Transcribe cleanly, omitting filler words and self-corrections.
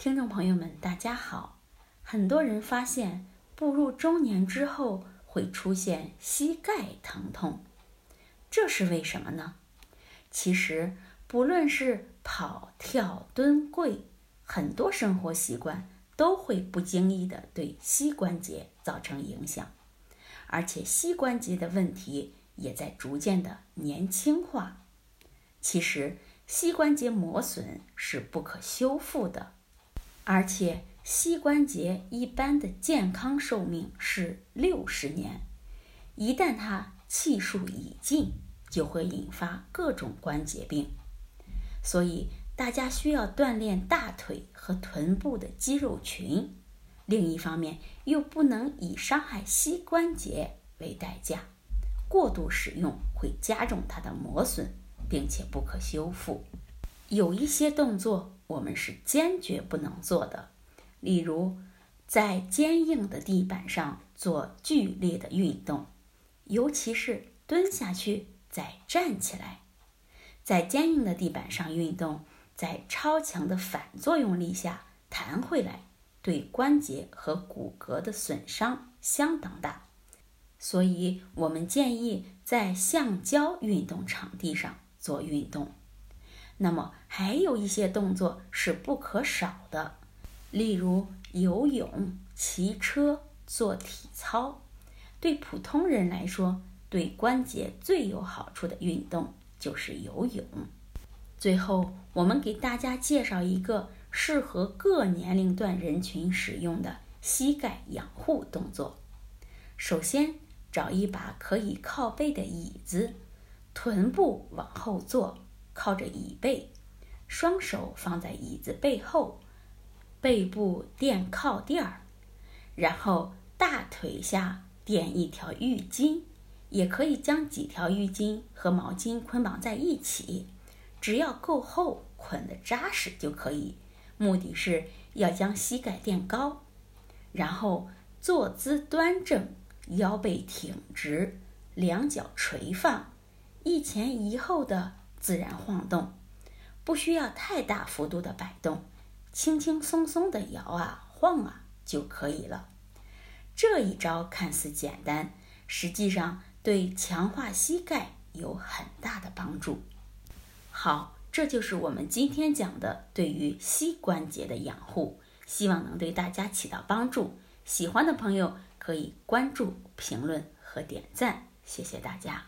听众朋友们，大家好。很多人发现步入中年之后会出现膝盖疼痛，这是为什么呢？其实不论是跑、跳、蹲、跪，很多生活习惯都会不经意地对膝关节造成影响，而且膝关节的问题也在逐渐的年轻化。其实膝关节磨损是不可修复的，而且膝关节一般的健康寿命是60年，一旦它气数已尽，就会引发各种关节病。所以大家需要锻炼大腿和臀部的肌肉群，另一方面又不能以伤害膝关节为代价，过度使用会加重它的磨损，并且不可修复。有一些动作我们是坚决不能做的，例如在坚硬的地板上做剧烈的运动，尤其是蹲下去再站起来。在坚硬的地板上运动，在超强的反作用力下弹回来，对关节和骨骼的损伤相当大。所以我们建议在橡胶运动场地上做运动。那么还有一些动作是不可少的，例如游泳、骑车、做体操。对普通人来说，对关节最有好处的运动就是游泳。最后，我们给大家介绍一个适合各年龄段人群使用的膝盖养护动作。首先，找一把可以靠背的椅子，臀部往后坐，靠着椅背，双手放在椅子背后，背部垫靠垫儿，然后大腿下垫一条浴巾，也可以将几条浴巾和毛巾捆绑在一起，只要够厚，捆得扎实就可以，目的是要将膝盖垫高。然后坐姿端正，腰背挺直，两脚垂放，一前一后的自然晃动，不需要太大幅度的摆动，轻轻松松的摇啊晃啊就可以了。这一招看似简单，实际上对强化膝盖有很大的帮助。好，这就是我们今天讲的对于膝关节的养护，希望能对大家起到帮助。喜欢的朋友可以关注、评论和点赞，谢谢大家。